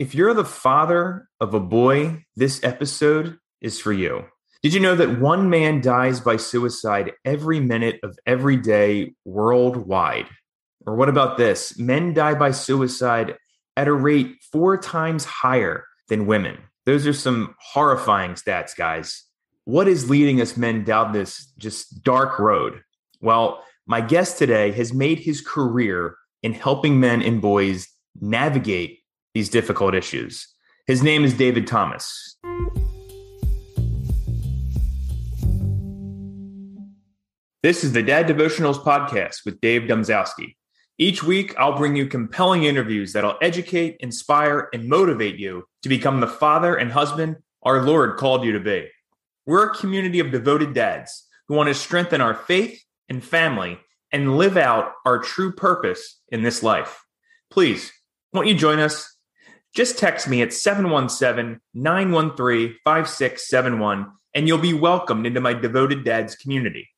If you're the father of a boy, this episode is for you. Did you know that one man dies by suicide every minute of every day worldwide? Or what about this? Men die by suicide at a rate 4 times higher than women. Those are some horrifying stats, guys. What is leading us men down this just dark road? Well, my guest today has made his career in helping men and boys navigate these difficult issues. His name is David Thomas. This is the Dad Devotionals podcast with Dave Domzowski. Each week, I'll bring you compelling interviews that'll educate, inspire, and motivate you to become the father and husband our Lord called you to be. We're a community of devoted dads who want to strengthen our faith and family and live out our true purpose in this life. Please, won't you join us? Just text me at 717-913-5671, and you'll be welcomed into my Devoted Dads community.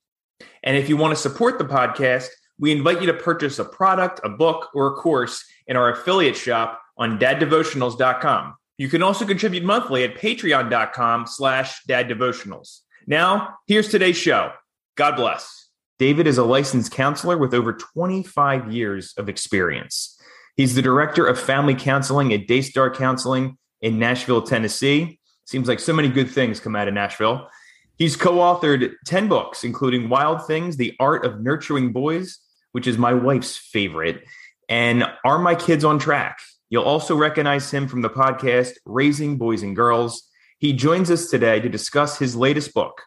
And if you want to support the podcast, we invite you to purchase a product, a book, or a course in our affiliate shop on daddevotionals.com. You can also contribute monthly at patreon.com/daddevotionals. Now, here's today's show. God bless. David is a licensed counselor with over 25 years of experience. He's the director of family counseling at Daystar Counseling in Nashville, Tennessee. Seems like so many good things come out of Nashville. He's co-authored 10 books, including Wild Things, The Art of Nurturing Boys, which is my wife's favorite, and Are My Kids on Track? You'll also recognize him from the podcast, Raising Boys and Girls. He joins us today to discuss his latest book,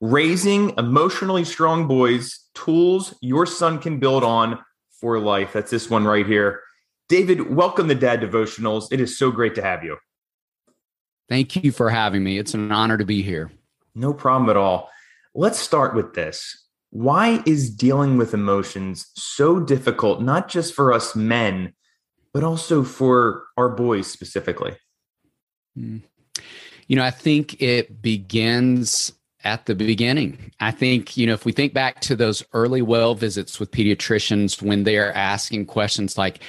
Raising Emotionally Strong Boys, Tools Your Son Can Build On for Life. That's this one right here. David, welcome to Dad Devotionals. It is so great to have you. Thank you for having me. It's an honor to be here. No problem at all. Let's start with this. Why is dealing with emotions so difficult, not just for us men, but also for our boys specifically? You know, I think it begins at the beginning. I think, you know, if we think back to those early well visits with pediatricians when they are asking questions like,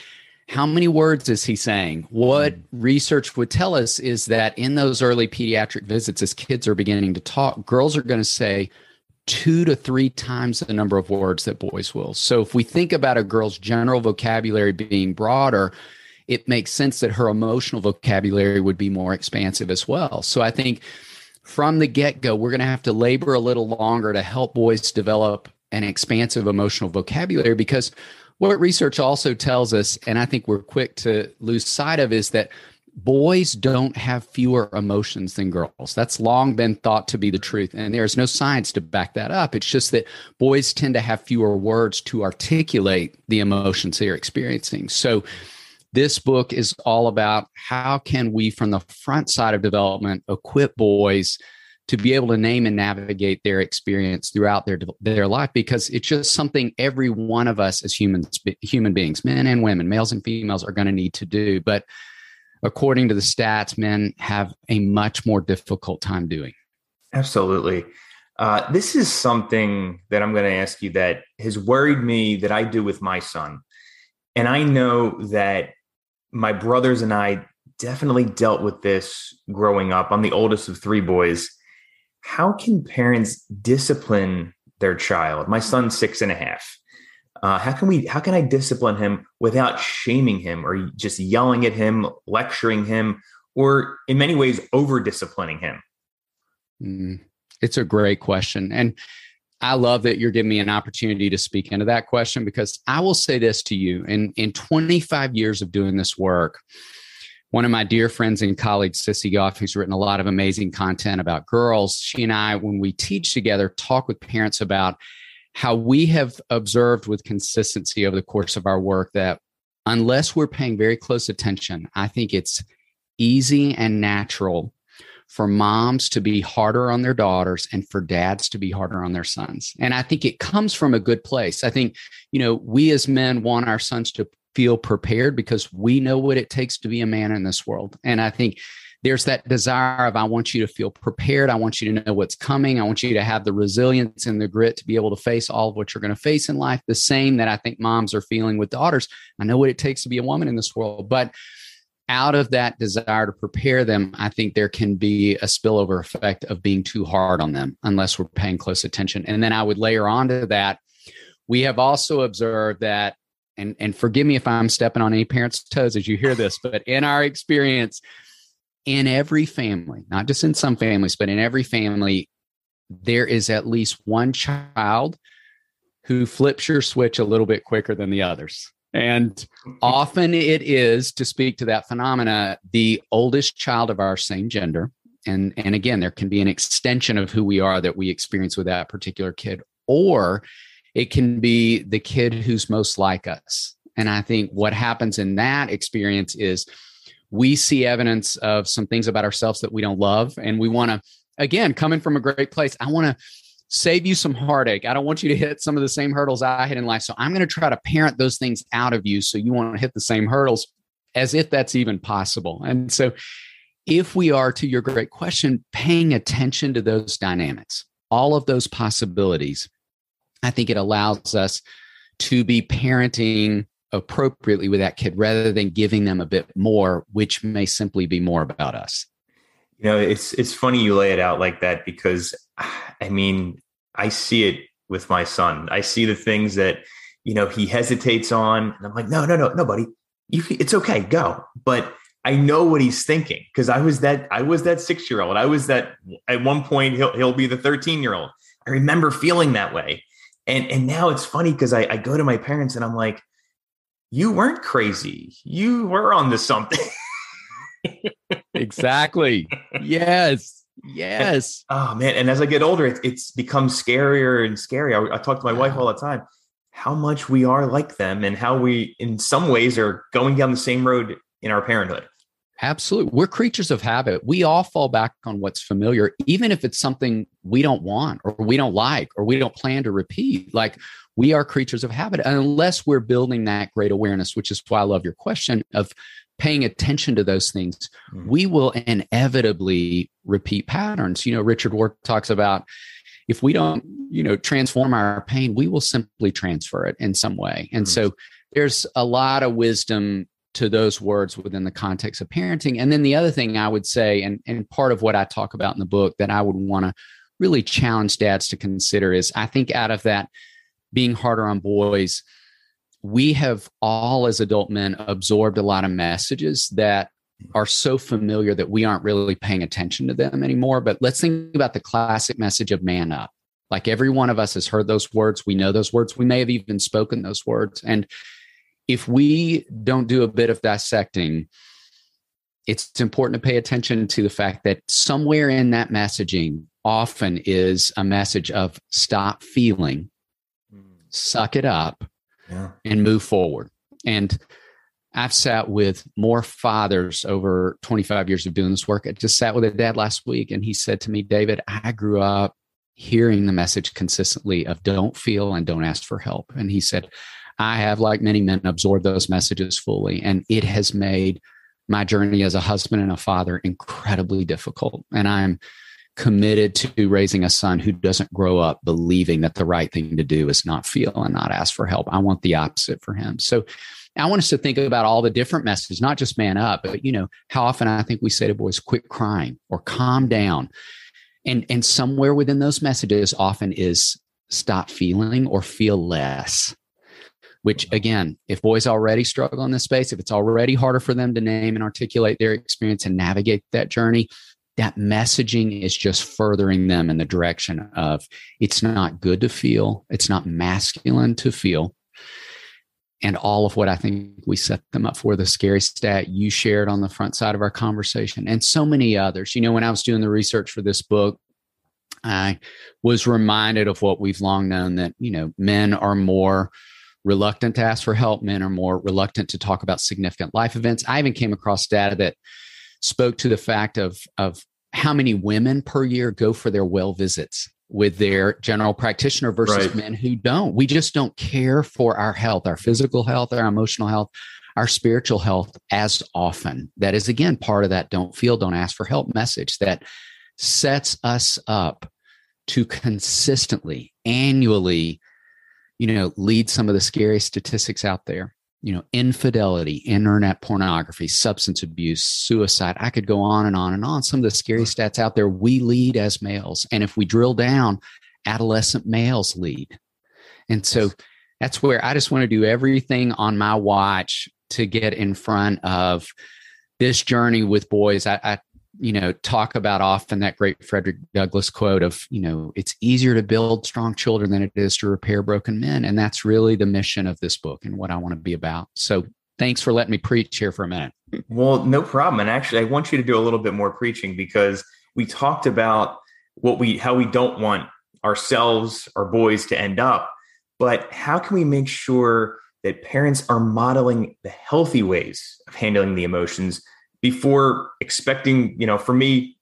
how many words is he saying? What research would tell us is that in those early pediatric visits, as kids are beginning to talk, girls are going to say 2 to 3 times the number of words that boys will. So if we think about a girl's general vocabulary being broader, it makes sense that her emotional vocabulary would be more expansive as well. So I think from the get-go, we're going to have to labor a little longer to help boys develop an expansive emotional vocabulary, because what research also tells us, and I think we're quick to lose sight of, is that boys don't have fewer emotions than girls. That's long been thought to be the truth, and there's no science to back that up. It's just that boys tend to have fewer words to articulate the emotions they're experiencing. So this book is all about how can we, from the front side of development, equip boys to be able to name and navigate their experience throughout their life, because it's just something every one of us as human beings, men and women, males and females, are going to need to do. But according to the stats, men have a much more difficult time doing. Absolutely. This is something that I'm going to ask you that has worried me that I do with my son. And I know that my brothers and I definitely dealt with this growing up. I'm the oldest of 3 boys. How can parents discipline their child? My son's 6.5. How can I discipline him without shaming him or just yelling at him, lecturing him, or in many ways over-disciplining him? It's a great question. And I love that you're giving me an opportunity to speak into that question, because I will say this to you. In 25 years of doing this work, one of my dear friends and colleagues, Sissy Goff, who's written a lot of amazing content about girls, she and I, when we teach together, talk with parents about how we have observed with consistency over the course of our work that unless we're paying very close attention, I think it's easy and natural for moms to be harder on their daughters and for dads to be harder on their sons. And I think it comes from a good place. I think, you know, we as men want our sons to feel prepared because we know what it takes to be a man in this world. And I think there's that desire of, I want you to feel prepared. I want you to know what's coming. I want you to have the resilience and the grit to be able to face all of what you're going to face in life. The same that I think moms are feeling with daughters. I know what it takes to be a woman in this world. But out of that desire to prepare them, I think there can be a spillover effect of being too hard on them unless we're paying close attention. And then I would layer onto that, we have also observed that, and forgive me if I'm stepping on any parent's toes as you hear this, but in our experience, in every family, not just in some families, but in every family, there is at least one child who flips your switch a little bit quicker than the others. And often it is, to speak to that phenomena, the oldest child of our same gender. And again, there can be an extension of who we are that we experience with that particular kid, or it can be the kid who's most like us. And I think what happens in that experience is we see evidence of some things about ourselves that we don't love. And we want to, again, coming from a great place, I want to save you some heartache. I don't want you to hit some of the same hurdles I hit in life. So I'm going to try to parent those things out of you so you won't hit the same hurdles, as if that's even possible. And so if we are, to your great question, paying attention to those dynamics, all of those possibilities, I think it allows us to be parenting appropriately with that kid rather than giving them a bit more, which may simply be more about us. You know, it's funny you lay it out like that, because I mean, I see it with my son. I see the things that, you know, he hesitates on, and I'm like, no, buddy, it's okay, go. But I know what he's thinking, because I was that 6-year-old. I was that, at one point he'll be the 13-year-old. I remember feeling that way. And now it's funny, because I go to my parents and I'm like, you weren't crazy. You were onto something. Exactly. Yes. Oh man. And as I get older, it's become scarier and scarier. I talk to my wife all the time, how much we are like them and how we, in some ways, are going down the same road in our parenthood. Absolutely. We're creatures of habit. We all fall back on what's familiar, even if it's something we don't want or we don't like or we don't plan to repeat. Like, we are creatures of habit unless we're building that great awareness, which is why I love your question of paying attention to those things. Mm-hmm. We will inevitably repeat patterns. You know, Richard Warke talks about, if we don't, you know, transform our pain, we will simply transfer it in some way. And mm-hmm. So there's a lot of wisdom to those words within the context of parenting. And then the other thing I would say, and part of what I talk about in the book that I would want to really challenge dads to consider is, I think out of that being harder on boys, we have all as adult men absorbed a lot of messages that are so familiar that we aren't really paying attention to them anymore. But let's think about the classic message of man up. Like, every one of us has heard those words. We know those words. We may have even spoken those words. And if we don't do a bit of dissecting, it's important to pay attention to the fact that somewhere in that messaging often is a message of stop feeling, suck it up, and move forward. And I've sat with more fathers over 25 years of doing this work. I just sat with a dad last week, and he said to me, David, I grew up hearing the message consistently of don't feel and don't ask for help. And he said, I have, like many men, absorbed those messages fully. And it has made my journey as a husband and a father incredibly difficult. And I'm committed to raising a son who doesn't grow up believing that the right thing to do is not feel and not ask for help. I want the opposite for him. So I want us to think about all the different messages, not just man up, but, you know, how often I think we say to boys, quit crying or calm down. And somewhere within those messages often is stop feeling or feel less, which, again, if boys already struggle in this space, if it's already harder for them to name and articulate their experience and navigate that journey, that messaging is just furthering them in the direction of it's not good to feel, it's not masculine to feel. And all of what I think we set them up for, the scary stat you shared on the front side of our conversation and so many others. You know, when I was doing the research for this book, I was reminded of what we've long known, that, you know, men are more reluctant to ask for help. Men are more reluctant to talk about significant life events. I even came across data that spoke to the fact of how many women per year go for their well visits with their general practitioner versus men who don't. We just don't care for our health, our physical health, our emotional health, our spiritual health as often. That is, again, part of that don't feel, don't ask for help message that sets us up to consistently, annually, you know, lead some of the scary statistics out there. infidelity, internet pornography, substance abuse, suicide. I could go on and on and on. Some of the scariest stats out there we lead as males. And if we drill down, adolescent males lead. And so that's where I just want to do everything on my watch to get in front of this journey with boys. I talk about often that great Frederick Douglass quote of, it's easier to build strong children than it is to repair broken men. And that's really the mission of this book and what I want to be about. So thanks for letting me preach here for a minute. Well, no problem. And actually, I want you to do a little bit more preaching, because we talked about how we don't want ourselves, our boys to end up, but how can we make sure that parents are modeling the healthy ways of handling the emotions before expecting, for me,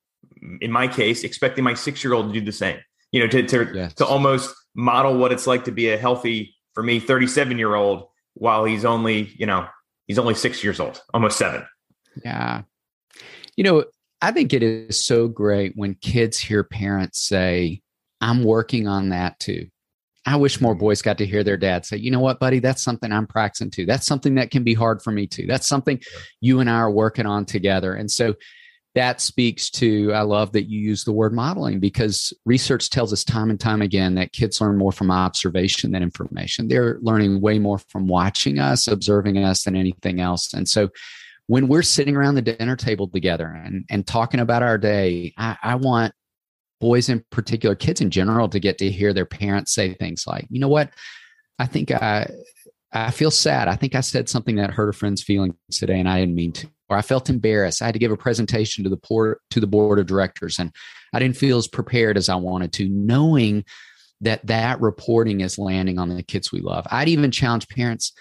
in my case, expecting my 6-year-old to do the same, to almost model what it's like to be a healthy, for me, 37-year-old while he's only 6 years old, almost 7. Yeah. I think it is so great when kids hear parents say, I'm working on that too. I wish more boys got to hear their dad say, you know what, buddy, that's something I'm practicing too. That's something that can be hard for me too. That's something you and I are working on together. And so that speaks to, I love that you use the word modeling, because research tells us time and time again that kids learn more from observation than information. They're learning way more from watching us, observing us than anything else. And so when we're sitting around the dinner table together and talking about our day, I want boys in particular, kids in general, to get to hear their parents say things like, you know what, I think I feel sad. I think I said something that hurt a friend's feelings today and I didn't mean to, or I felt embarrassed. I had to give a presentation to the board of directors and I didn't feel as prepared as I wanted to, knowing that reporting is landing on the kids we love. I'd even challenge parents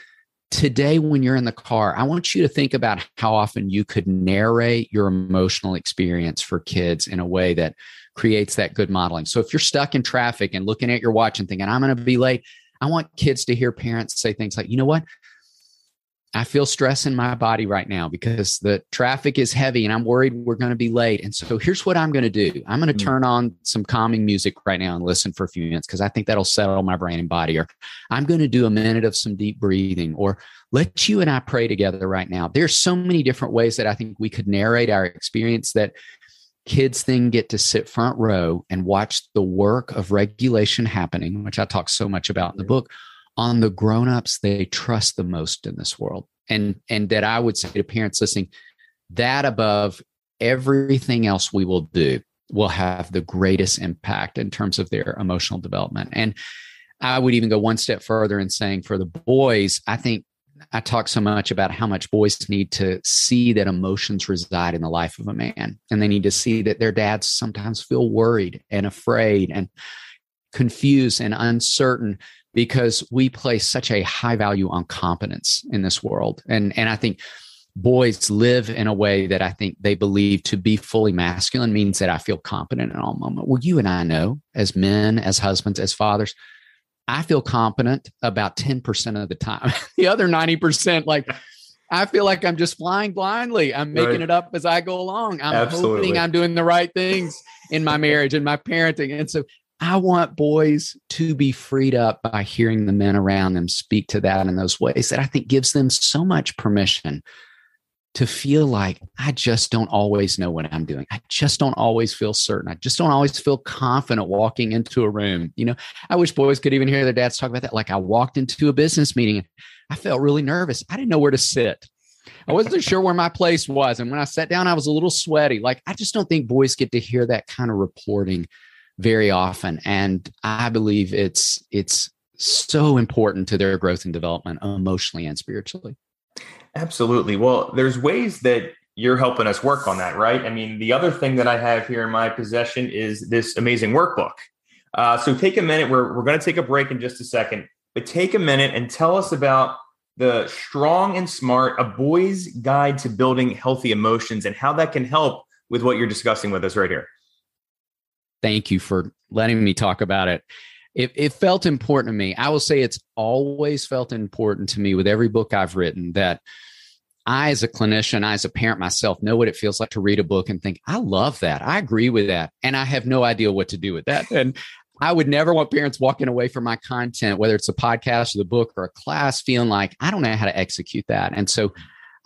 today when you're in the car, I want you to think about how often you could narrate your emotional experience for kids in a way that creates that good modeling. So if you're stuck in traffic and looking at your watch and thinking, I'm going to be late, I want kids to hear parents say things like, you know what? I feel stress in my body right now because the traffic is heavy and I'm worried we're going to be late. And so here's what I'm going to do. I'm going to turn on some calming music right now and listen for a few minutes because I think that'll settle my brain and body. Or I'm going to do a minute of some deep breathing, or let you and I pray together right now. There's so many different ways that I think we could narrate our experience that kids then get to sit front row and watch the work of regulation happening, which I talk so much about in the book, on the grownups they trust the most in this world. And that I would say to parents listening, that above everything else we will do will have the greatest impact in terms of their emotional development. And I would even go one step further in saying for the boys, I think I talk so much about how much boys need to see that emotions reside in the life of a man. And they need to see that their dads sometimes feel worried and afraid and confused and uncertain, because we place such a high value on competence in this world. And I think boys live in a way that I think they believe to be fully masculine means that I feel competent at all moment. Well, you and I know as men, as husbands, as fathers, I feel competent about 10% of the time. The other 90%, I feel like I'm just flying blindly. I'm making it up as I go along. I'm hoping I'm doing the right things in my marriage and my parenting. And so I want boys to be freed up by hearing the men around them speak to that in those ways that I think gives them so much permission to feel like, I just don't always know what I'm doing. I just don't always feel certain. I just don't always feel confident walking into a room. I wish boys could even hear their dads talk about that. Like, I walked into a business meeting. I felt really nervous. I didn't know where to sit. I wasn't sure where my place was. And when I sat down, I was a little sweaty. I just don't think boys get to hear that kind of reporting very often. And I believe it's so important to their growth and development emotionally and spiritually. Absolutely. Well, there's ways that you're helping us work on that, right? I mean, the other thing that I have here in my possession is this amazing workbook. So take a minute. We're going to take a break in just a second, but take a minute and tell us about the Strong and Smart, a boy's guide to building healthy emotions, and how that can help with what you're discussing with us right here. Thank you for letting me talk about it. It felt important to me. I will say it's always felt important to me with every book I've written that I, as a clinician, I, as a parent myself, know what it feels like to read a book and think, I love that. I agree with that. And I have no idea what to do with that. And I would never want parents walking away from my content, whether it's a podcast or the book or a class, feeling like, I don't know how to execute that. And so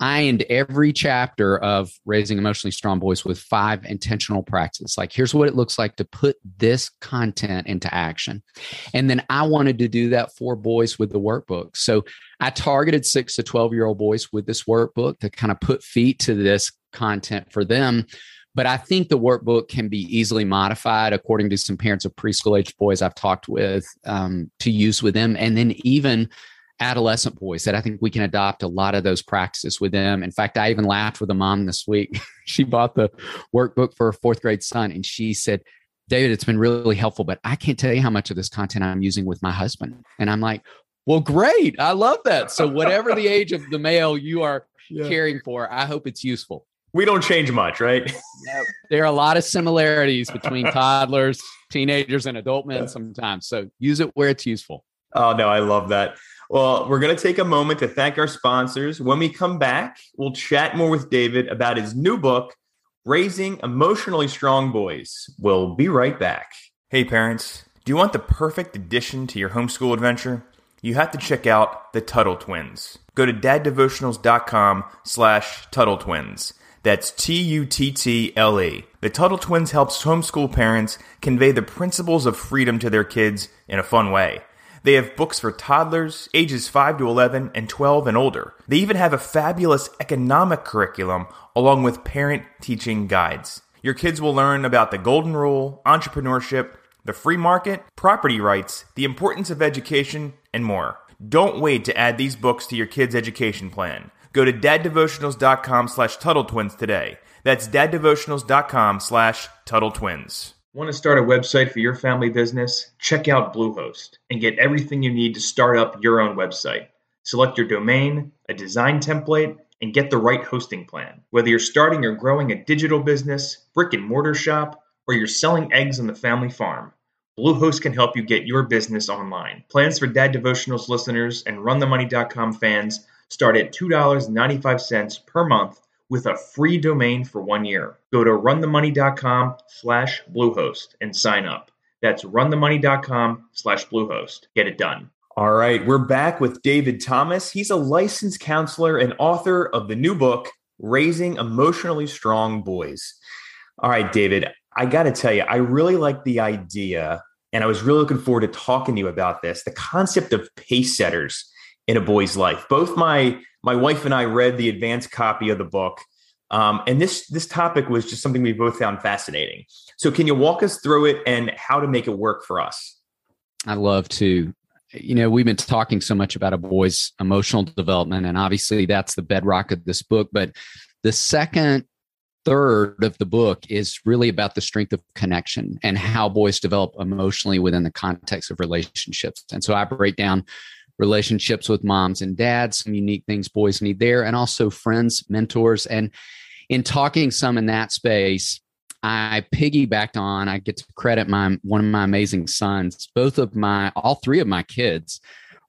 I end every chapter of Raising Emotionally Strong Boys with 5 intentional practices. Like, here's what it looks like to put this content into action. And then I wanted to do that for boys with the workbook. So I targeted 6 to 12-year-old boys with this workbook to kind of put feet to this content for them. But I think the workbook can be easily modified according to some parents of preschool-aged boys I've talked with to use with them. And then even adolescent boys that I think we can adopt a lot of those practices with them. In fact, I even laughed with a mom this week. She bought the workbook for her 4th grade son. And she said, David, it's been really helpful, but I can't tell you how much of this content I'm using with my husband. And I'm like, well, great. I love that. So whatever the age of the male you are caring for, I hope it's useful. We don't change much, right? There are a lot of similarities between toddlers, teenagers, and adult men sometimes. So use it where it's useful. Oh, no, I love that. Well, we're going to take a moment to thank our sponsors. When we come back, we'll chat more with David about his new book, Raising Emotionally Strong Boys. We'll be right back. Hey, parents. Do you want the perfect addition to your homeschool adventure? You have to check out the Tuttle Twins. Go to daddevotionals.com/Tuttle Twins. That's Tuttle. The Tuttle Twins helps homeschool parents convey the principles of freedom to their kids in a fun way. They have books for toddlers, ages 5 to 11 and 12 and older. They even have a fabulous economic curriculum along with parent teaching guides. Your kids will learn about the golden rule, entrepreneurship, the free market, property rights, the importance of education, and more. Don't wait to add these books to your kids' education plan. Go to daddevotionals.com/Tuttle Twins today. That's daddevotionals.com/Tuttle Twins. Want to start a website for your family business? Check out Bluehost and get everything you need to start up your own website. Select your domain, a design template, and get the right hosting plan. Whether you're starting or growing a digital business, brick and mortar shop, or you're selling eggs on the family farm, Bluehost can help you get your business online. Plans for Dad Devotionals listeners and runthemoney.com fans start at $2.95 per month with a free domain for 1 year. Go to runthemoney.com/Bluehost and sign up. That's runthemoney.com/Bluehost. Get it done. All right, we're back with David Thomas. He's a licensed counselor and author of the new book, Raising Emotionally Strong Boys. All right, David, I got to tell you, I really like the idea, and I was really looking forward to talking to you about this, the concept of pace setters in a boy's life. Both my wife and I read the advanced copy of the book. And this topic was just something we both found fascinating. So can you walk us through it and how to make it work for us? I'd love to. You know, we've been talking so much about a boy's emotional development, and obviously that's the bedrock of this book. But the second third of the book is really about the strength of connection and how boys develop emotionally within the context of relationships. And so I break down relationships with moms and dads, some unique things boys need there, and also friends, mentors. And in talking some in that space, I piggybacked on, I get to credit one of my amazing sons. All three of my kids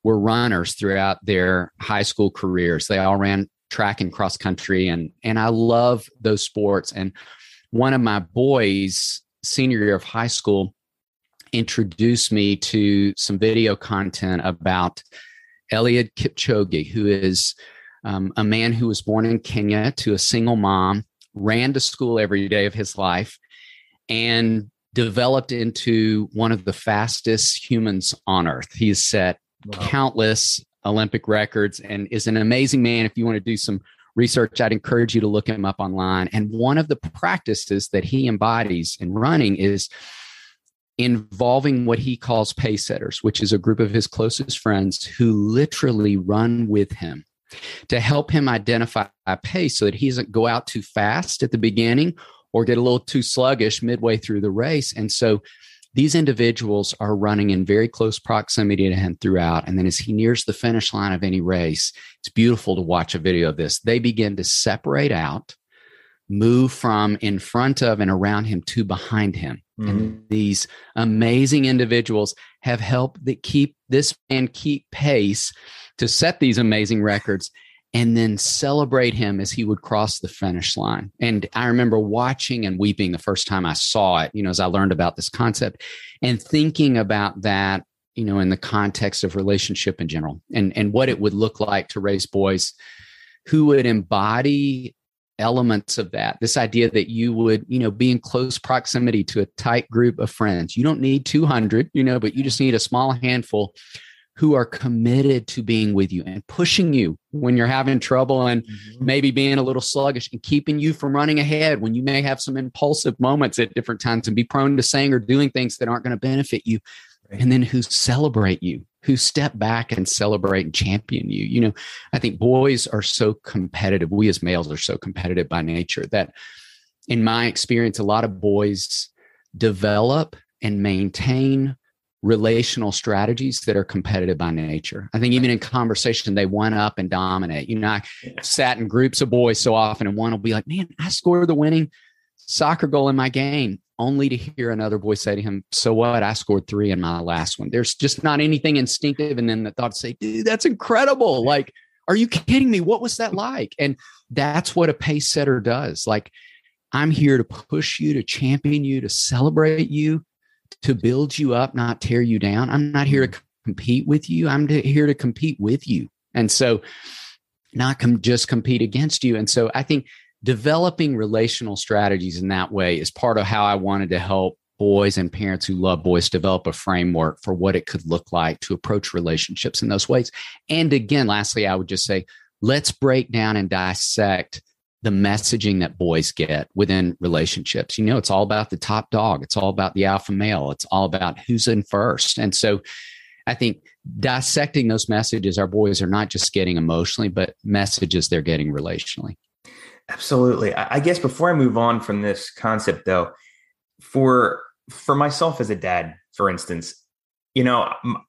were runners throughout their high school careers. They all ran track and cross country. And I love those sports. And one of my boys, senior year of high school, introduced me to some video content about Elliot Kipchoge, who is a man who was born in Kenya to a single mom, ran to school every day of his life, and developed into one of the fastest humans on earth. He has set countless Olympic records and is an amazing man. If you want to do some research, I'd encourage you to look him up online. And one of the practices that he embodies in running is involving what he calls pace setters, which is a group of his closest friends who literally run with him to help him identify pace so that he doesn't go out too fast at the beginning or get a little too sluggish midway through the race. And so these individuals are running in very close proximity to him throughout. And then as he nears the finish line of any race, it's beautiful to watch a video of this. They begin to separate out, move from in front of and around him to behind him. Mm-hmm. And these amazing individuals have helped keep pace to set these amazing records. and then celebrate him as he would cross the finish line. And I remember watching and weeping the first time I saw it, as I learned about this concept and thinking about that, in the context of relationship in general, and what it would look like to raise boys who would embody elements of that. This idea that you would, be in close proximity to a tight group of friends. You don't need 200, but you just need a small handful who are committed to being with you and pushing you when you're having trouble and maybe being a little sluggish and keeping you from running ahead when you may have some impulsive moments at different times and be prone to saying or doing things that aren't going to benefit you. Right. And then who celebrate you, who step back and celebrate and champion you. I think boys are so competitive. We as males are so competitive by nature that in my experience, a lot of boys develop and maintain relational strategies that are competitive by nature. I think even in conversation, they one up and dominate. I sat in groups of boys so often and one will be like, man, I scored the winning soccer goal in my game, only to hear another boy say to him, so what? I scored 3 in my last one. There's just not anything instinctive. And then the thoughts say, dude, that's incredible. Like, are you kidding me? What was that like? And that's what a pace setter does. Like, I'm here to push you, to champion you, to celebrate you, to build you up, not tear you down. I'm not here to compete with you. I'm here to compete with you. And so not just compete against you. And so I think developing relational strategies in that way is part of how I wanted to help boys and parents who love boys develop a framework for what it could look like to approach relationships in those ways. And again, lastly, I would just say, let's break down and dissect the messaging that boys get within relationships. It's all about the top dog. It's all about the alpha male. It's all about who's in first. And so I think dissecting those messages, our boys are not just getting emotionally, but messages they're getting relationally. Absolutely. I guess before I move on from this concept though, for myself as a dad, for instance,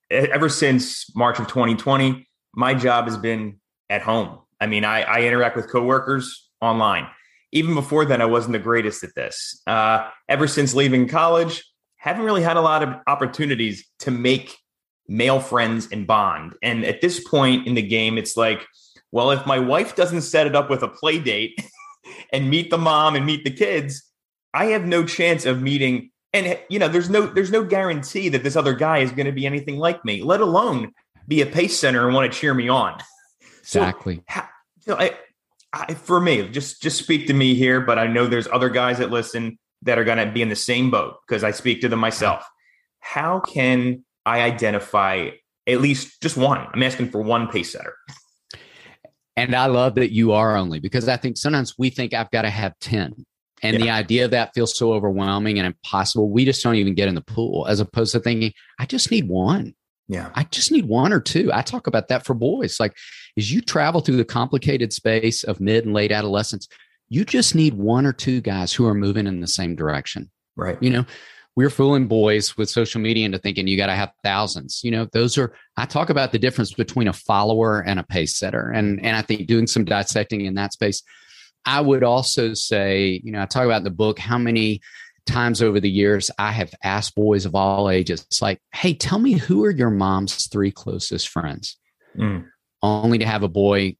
ever since March of 2020, my job has been at home. I mean, I interact with coworkers online. Even before then, I wasn't the greatest at this. Ever since leaving college, haven't really had a lot of opportunities to make male friends and bond. And at this point in the game, it's like, well, if my wife doesn't set it up with a play date and meet the mom and meet the kids, I have no chance of meeting. And, there's no guarantee that this other guy is going to be anything like me, let alone be a pace setter and want to cheer me on. Exactly. For me, just speak to me here, but I know there's other guys that listen that are going to be in the same boat because I speak to them myself. How can I identify at least just one? I'm asking for one pace setter. And I love that you are only, because I think sometimes we think I've got to have 10. And the idea of that feels so overwhelming and impossible. We just don't even get in the pool, as opposed to thinking, I just need one. Yeah, I just need one or two. I talk about that for boys. Like, as you travel through the complicated space of mid and late adolescence, you just need one or two guys who are moving in the same direction. Right. We're fooling boys with social media into thinking you got to have thousands. I talk about the difference between a follower and a pace setter. And I think doing some dissecting in that space. I would also say, I talk about in the book how many times over the years, I have asked boys of all ages, it's like, hey, tell me, who are your mom's 3 closest friends? Only to have a boy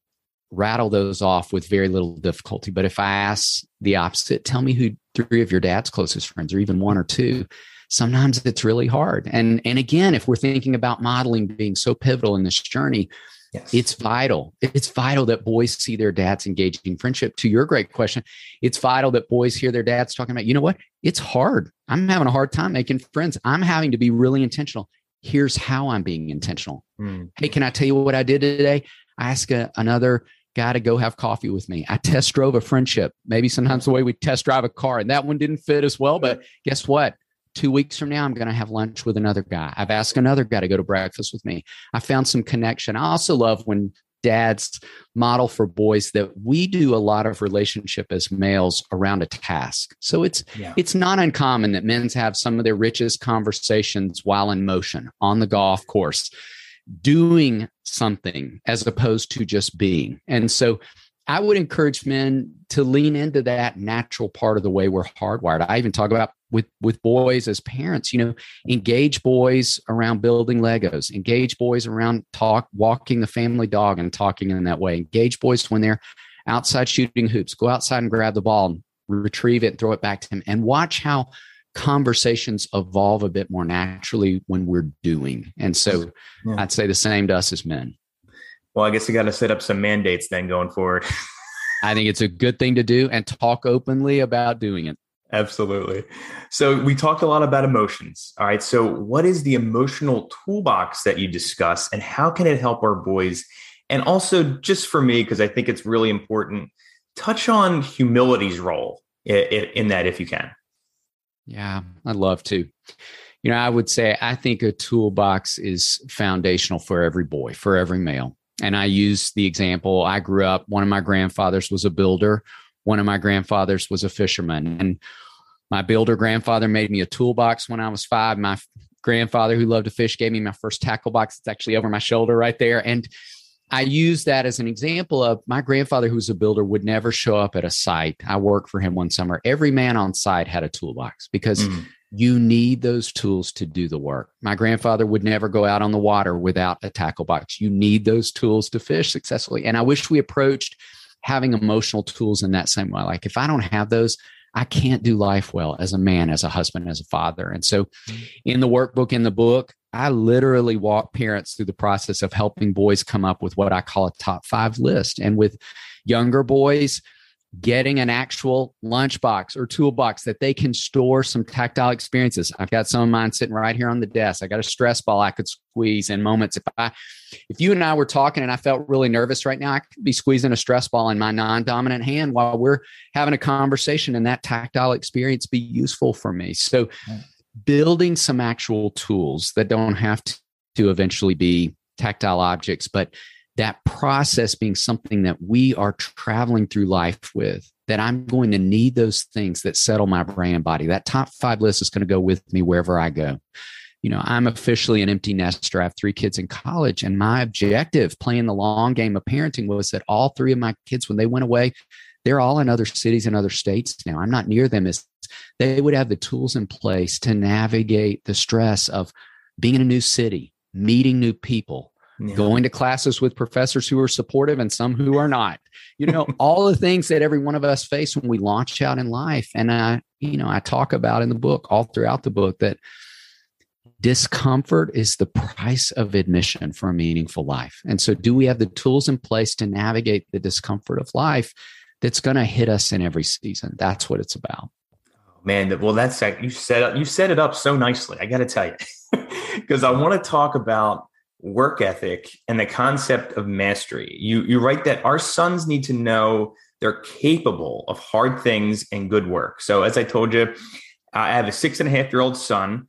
rattle those off with very little difficulty. But if I ask the opposite, tell me who 3 of your dad's closest friends, or even 1 or 2, sometimes it's really hard. And again, if we're thinking about modeling being so pivotal in this journey, yes, it's vital. It's vital that boys see their dads engaging friendship. To your great question, it's vital that boys hear their dads talking about, you know what? It's hard. I'm having a hard time making friends. I'm having to be really intentional. Here's how I'm being intentional. Hey, can I tell you what I did today? I asked another guy to go have coffee with me. I test drove a friendship. Maybe sometimes the way we test drive a car, and that one didn't fit as well, but guess what? 2 weeks from now, I'm going to have lunch with another guy. I've asked another guy to go to breakfast with me. I found some connection. I also love when dads model for boys that we do a lot of relationship as males around a task. So it's not uncommon that men have some of their richest conversations while in motion on the golf course, doing something as opposed to just being. And so I would encourage men to lean into that natural part of the way we're hardwired. I even talk about with boys as parents, you know, engage boys around building Legos, engage boys around walking the family dog and talking in that way, engage boys when they're outside shooting hoops, go outside and grab the ball and retrieve it and throw it back to him, and watch how conversations evolve a bit more naturally when we're doing. And so I'd say the same to us as men. Well, I guess you got to set up some mandates then going forward. I think it's a good thing to do, and talk openly about doing it. Absolutely. So we talked a lot about emotions. All right. So what is the emotional toolbox that you discuss, and how can it help our boys? And also, just for me, because I think it's really important, touch on humility's role in that if you can. Yeah, I'd love to. You know, I would say I think a toolbox is foundational for every boy, for every male. And I use the example, I grew up, one of my grandfathers was a builder. One of my grandfathers was a fisherman. And my builder grandfather made me a toolbox when I was 5. My grandfather, who loved to fish, gave me my first tackle box. It's actually over my shoulder right there. And I use that as an example of my grandfather, who was a builder, would never show up at a site. I worked for him one summer. Every man on site had a toolbox, because you need those tools to do the work. My grandfather would never go out on the water without a tackle box. You need those tools to fish successfully. And I wish we approached having emotional tools in that same way. Like, if I don't have those, I can't do life well as a man, as a husband, as a father. And so in the workbook, in the book, I literally walk parents through the process of helping boys come up with what I call a top 5 list. And with younger boys, getting an actual lunchbox or toolbox that they can store some tactile experiences. I've got some of mine sitting right here on the desk. I got a stress ball I could squeeze in moments. If you and I were talking and I felt really nervous right now, I could be squeezing a stress ball in my non-dominant hand while we're having a conversation, and that tactile experience be useful for me. So building some actual tools that don't have to eventually be tactile objects, but that process being something that we are traveling through life with, that I'm going to need those things that settle my brain and body. That top 5 list is going to go with me wherever I go. You know, I'm officially an empty nester. I have 3 kids in college, and my objective playing the long game of parenting was that all 3 of my kids, when they went away, they're all in other cities and other states now. I'm not near them. They would have the tools in place to navigate the stress of being in a new city, meeting new people, going to classes with professors who are supportive and some who are not, you know, all the things that every one of us face when we launch out in life. And I talk about in the book, all throughout the book, that discomfort is the price of admission for a meaningful life. And so do we have the tools in place to navigate the discomfort of life that's going to hit us in every season? That's what it's about. Man, well, that's like you set it up so nicely. I got to tell you, because I want to talk about work ethic and the concept of mastery. You write that our sons need to know they're capable of hard things and good work. So as I told you, I have a 6.5-year-old son,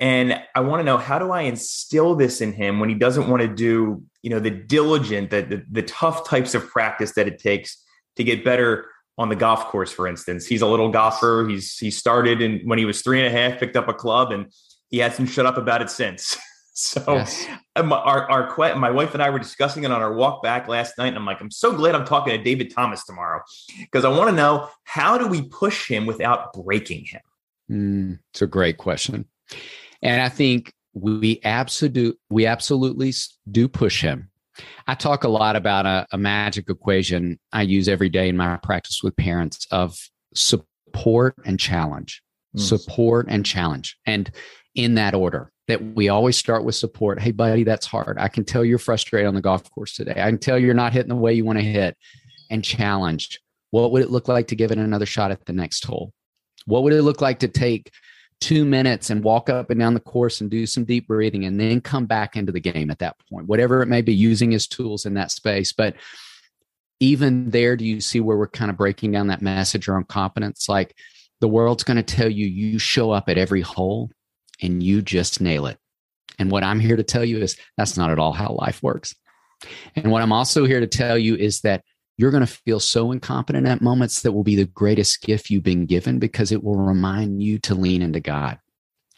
and I want to know, how do I instill this in him when he doesn't want to do, you know, the diligent, the tough types of practice that it takes to get better on the golf course, for instance. He's a little golfer. He started in when he was 3.5, picked up a club, and he hasn't shut up about it since. So yes. My wife and I were discussing it on our walk back last night. And I'm like, I'm so glad I'm talking to David Thomas tomorrow, because I want to know, how do we push him without breaking him? It's a great question. And I think we absolutely do push him. I talk a lot about a magic equation I use every day in my practice with parents of support and challenge, support and challenge. And in that order, that we always start with support. Hey, buddy, that's hard. I can tell you're frustrated on the golf course today. I can tell you're not hitting the way you want to hit. And challenge. What would it look like to give it another shot at the next hole? What would it look like to take 2 minutes and walk up and down the course and do some deep breathing and then come back into the game at that point, whatever it may be, using his tools in that space. But even there, do you see where we're kind of breaking down that message around competence? Like, the world's going to tell you show up at every hole and you just nail it. And what I'm here to tell you is that's not at all how life works. And what I'm also here to tell you is that you're going to feel so incompetent at moments that will be the greatest gift you've been given, because it will remind you to lean into God.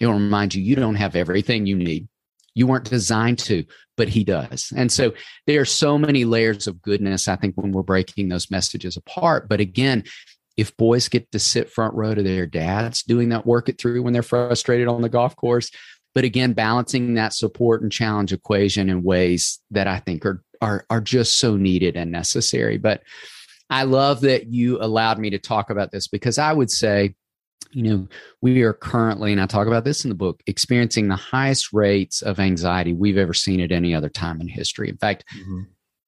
It will remind you don't have everything you need. You weren't designed to, but he does. And so there are so many layers of goodness, I think, when we're breaking those messages apart. But again, if boys get to sit front row to their dads doing that, work it through when they're frustrated on the golf course. But again, balancing that support and challenge equation in ways that I think are just so needed and necessary. But I love that you allowed me to talk about this, because I would say, you know, we are currently, and I talk about this in the book, experiencing the highest rates of anxiety we've ever seen at any other time in history. In fact,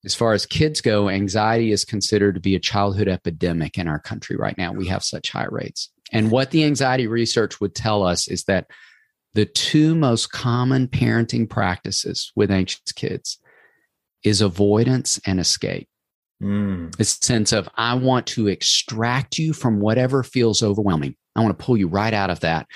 as far as kids go, anxiety is considered to be a childhood epidemic in our country right now. We have such high rates. And what the anxiety research would tell us is that the two most common parenting practices with anxious kids is avoidance and escape. It's a sense of, I want to extract you from whatever feels overwhelming. I want to pull you right out of that,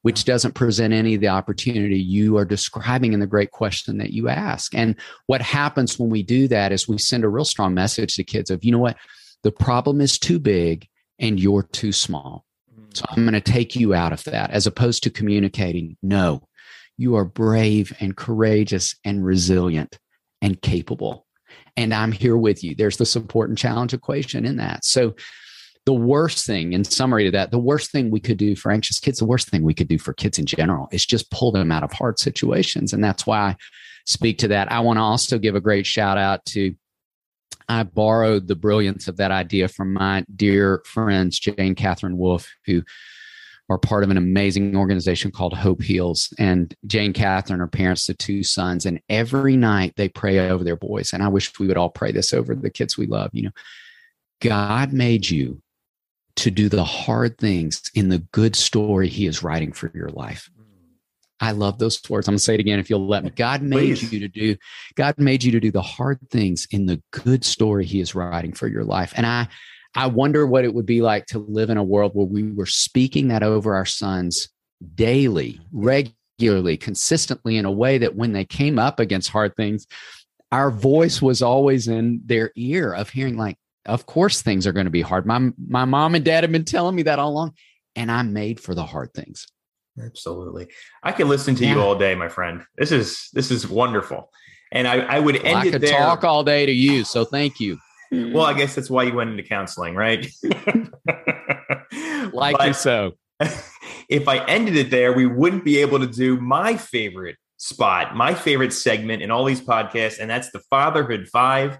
which doesn't present any of the opportunity you are describing in the great question that you ask. And what happens when we do that is we send a real strong message to kids of, you know what, the problem is too big and you're too small. So I'm going to take you out of that, as opposed to communicating, no, you are brave and courageous and resilient and capable. And I'm here with you. There's the support and challenge equation in that. So the worst thing, in summary to that, the worst thing we could do for anxious kids, the worst thing we could do for kids in general is just pull them out of hard situations. And that's why I speak to that. I want to also give a great shout out to, I borrowed the brilliance of that idea from my dear friends, Jane Catherine Wolf, who are part of an amazing organization called Hope Heals. And Jane Catherine are parents to two sons, and every night they pray over their boys. And I wish we would all pray this over the kids we love. You know, God made you to do the hard things in the good story he is writing for your life. I love those words. I'm going to say it again if you'll let me. God made you to do the hard things in the good story he is writing for your life. And I wonder what it would be like to live in a world where we were speaking that over our sons daily, regularly, consistently, in a way that when they came up against hard things, our voice was always in their ear of hearing, like, of course things are going to be hard. My mom and dad have been telling me that all along, and I'm made for the hard things. Absolutely. I can listen to you all day, my friend. This is wonderful. And I would end it there. I could talk all day to you, so thank you. Well, I guess that's why you went into counseling, right? Likely so. If I ended it there, we wouldn't be able to do my favorite spot, my favorite segment in all these podcasts, and that's the Fatherhood Five.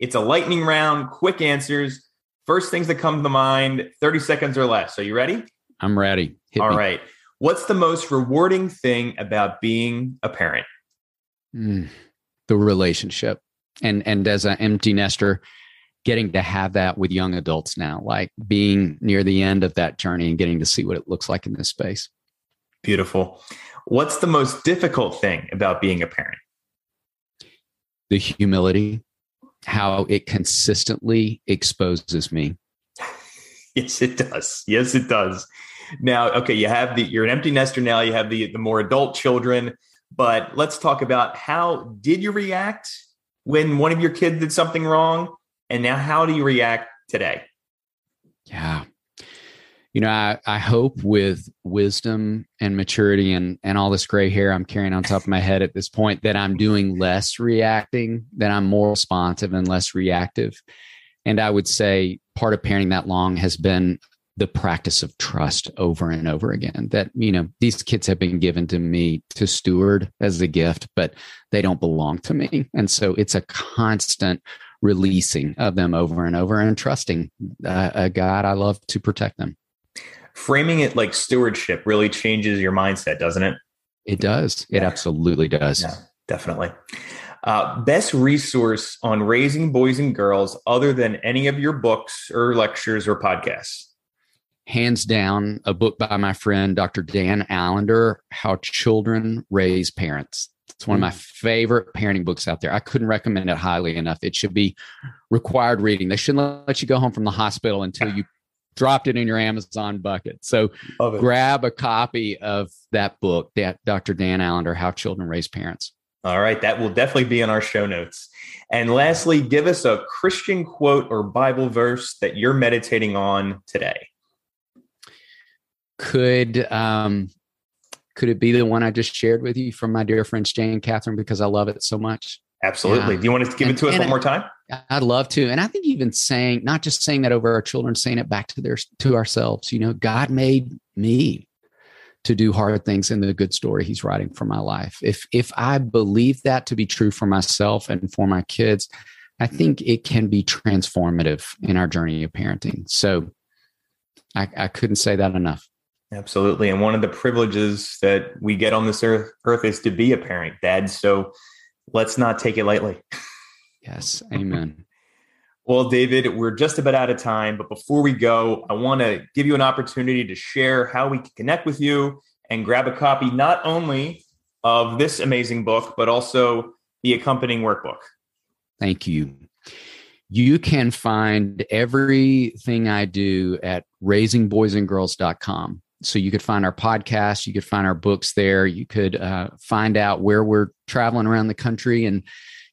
It's a lightning round, quick answers, first things that come to mind, 30 seconds or less. Are you ready? I'm ready. Hit me. All right. What's the most rewarding thing about being a parent? The relationship. And as an empty nester, getting to have that with young adults now, like being near the end of that journey and getting to see what it looks like in this space. Beautiful. What's the most difficult thing about being a parent? The humility, how it consistently exposes me. Yes, it does. Yes, it does. Now, okay, you're an empty nester now, you have the more adult children, but let's talk about, how did you react when one of your kids did something wrong? And now, how do you react today? Yeah. You know, I hope with wisdom and maturity and all this gray hair I'm carrying on top of my head at this point, that I'm doing less reacting, that I'm more responsive and less reactive. And I would say part of parenting that long has been the practice of trust over and over again, that, you know, these kids have been given to me to steward as a gift, but they don't belong to me. And so it's a constant releasing of them over and over, and trusting a God I love to protect them. Framing it like stewardship really changes your mindset, doesn't it? It does. It absolutely does. Yeah, definitely. Best resource on raising boys and girls other than any of your books or lectures or podcasts? Hands down, a book by my friend, Dr. Dan Allender, How Children Raise Parents. It's one of my favorite parenting books out there. I couldn't recommend it highly enough. It should be required reading. They shouldn't let you go home from the hospital until you dropped it in your Amazon bucket. So grab a copy of that book, Dr. Dan Allender, How Children Raise Parents. All right. That will definitely be in our show notes. And lastly, give us a Christian quote or Bible verse that you're meditating on today. Could Could it be the one I just shared with you from my dear friends, Jane Catherine, because I love it so much? Absolutely. Do you want to give it to us one more time? I'd love to. And I think even saying, not just saying that over our children, saying it back to ourselves, you know, God made me to do hard things in the good story he's writing for my life. If I believe that to be true for myself and for my kids, I think it can be transformative in our journey of parenting. So I couldn't say that enough. Absolutely. And one of the privileges that we get on this earth is to be a parent, Dad. So let's not take it lightly. Yes. Amen. Well, David, we're just about out of time, but before we go, I want to give you an opportunity to share how we can connect with you and grab a copy, not only of this amazing book, but also the accompanying workbook. Thank you. You can find everything I do at raisingboysandgirls.com. So you could find our podcast, you could find our books there. You could find out where we're traveling around the country and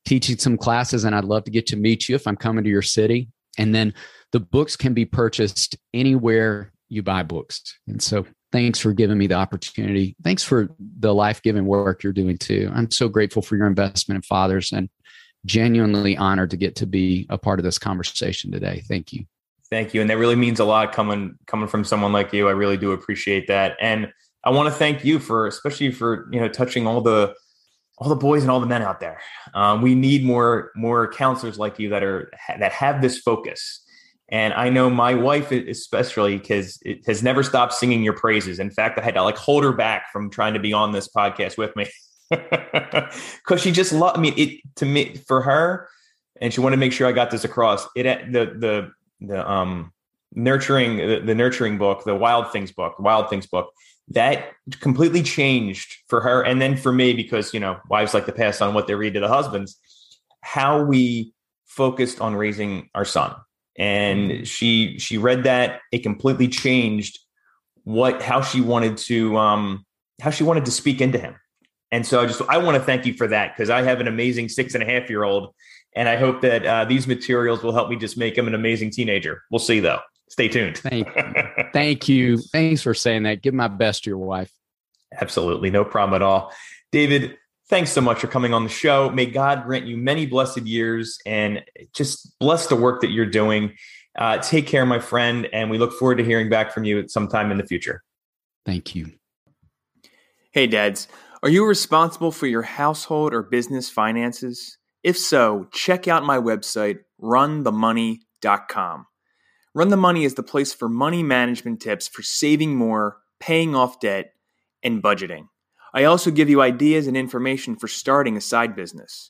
teaching some classes. And I'd love to get to meet you if I'm coming to your city. And then the books can be purchased anywhere you buy books. And so thanks for giving me the opportunity. Thanks for the life-giving work you're doing too. I'm so grateful for your investment in fathers and genuinely honored to get to be a part of this conversation today. Thank you. Thank you. And that really means a lot coming from someone like you. I really do appreciate that. And I want to thank you especially for, you know, touching all the boys and all the men out there. We need more counselors like you that have this focus. And I know my wife, especially, because it has never stopped singing your praises. In fact, I had to hold her back from trying to be on this podcast with me because she just loved it to me for her. And she wanted to make sure I got this across it. The Wild Things book, that completely changed for her. And then for me, because, you know, wives like to pass on what they read to the husbands, how we focused on raising our son. And she read that. It completely changed how she wanted to speak into him. And so I want to thank you for that, because I have an amazing 6.5-year-old. And I hope that these materials will help me just make him an amazing teenager. We'll see, though. Stay tuned. Thank you. Thanks for saying that. Give my best to your wife. Absolutely. No problem at all. David, thanks so much for coming on the show. May God grant you many blessed years and just bless the work that you're doing. Take care, my friend. And we look forward to hearing back from you at some time in the future. Thank you. Hey, dads. Are you responsible for your household or business finances? If so, check out my website, runthemoney.com. Run the Money is the place for money management tips for saving more, paying off debt, and budgeting. I also give you ideas and information for starting a side business.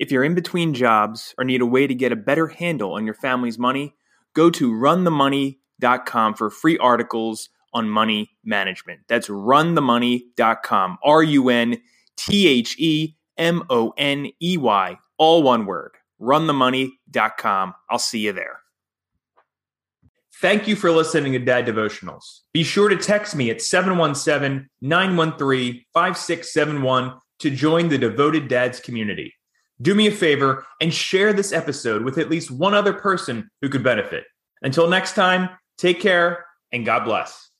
If you're in between jobs or need a way to get a better handle on your family's money, go to runthemoney.com for free articles on money management. That's runthemoney.com, RUNTHEMONEY, all one word, runthemoney.com. I'll see you there. Thank you for listening to Dad Devotionals. Be sure to text me at 717-913-5671 to join the Devoted Dads community. Do me a favor and share this episode with at least one other person who could benefit. Until next time, take care and God bless.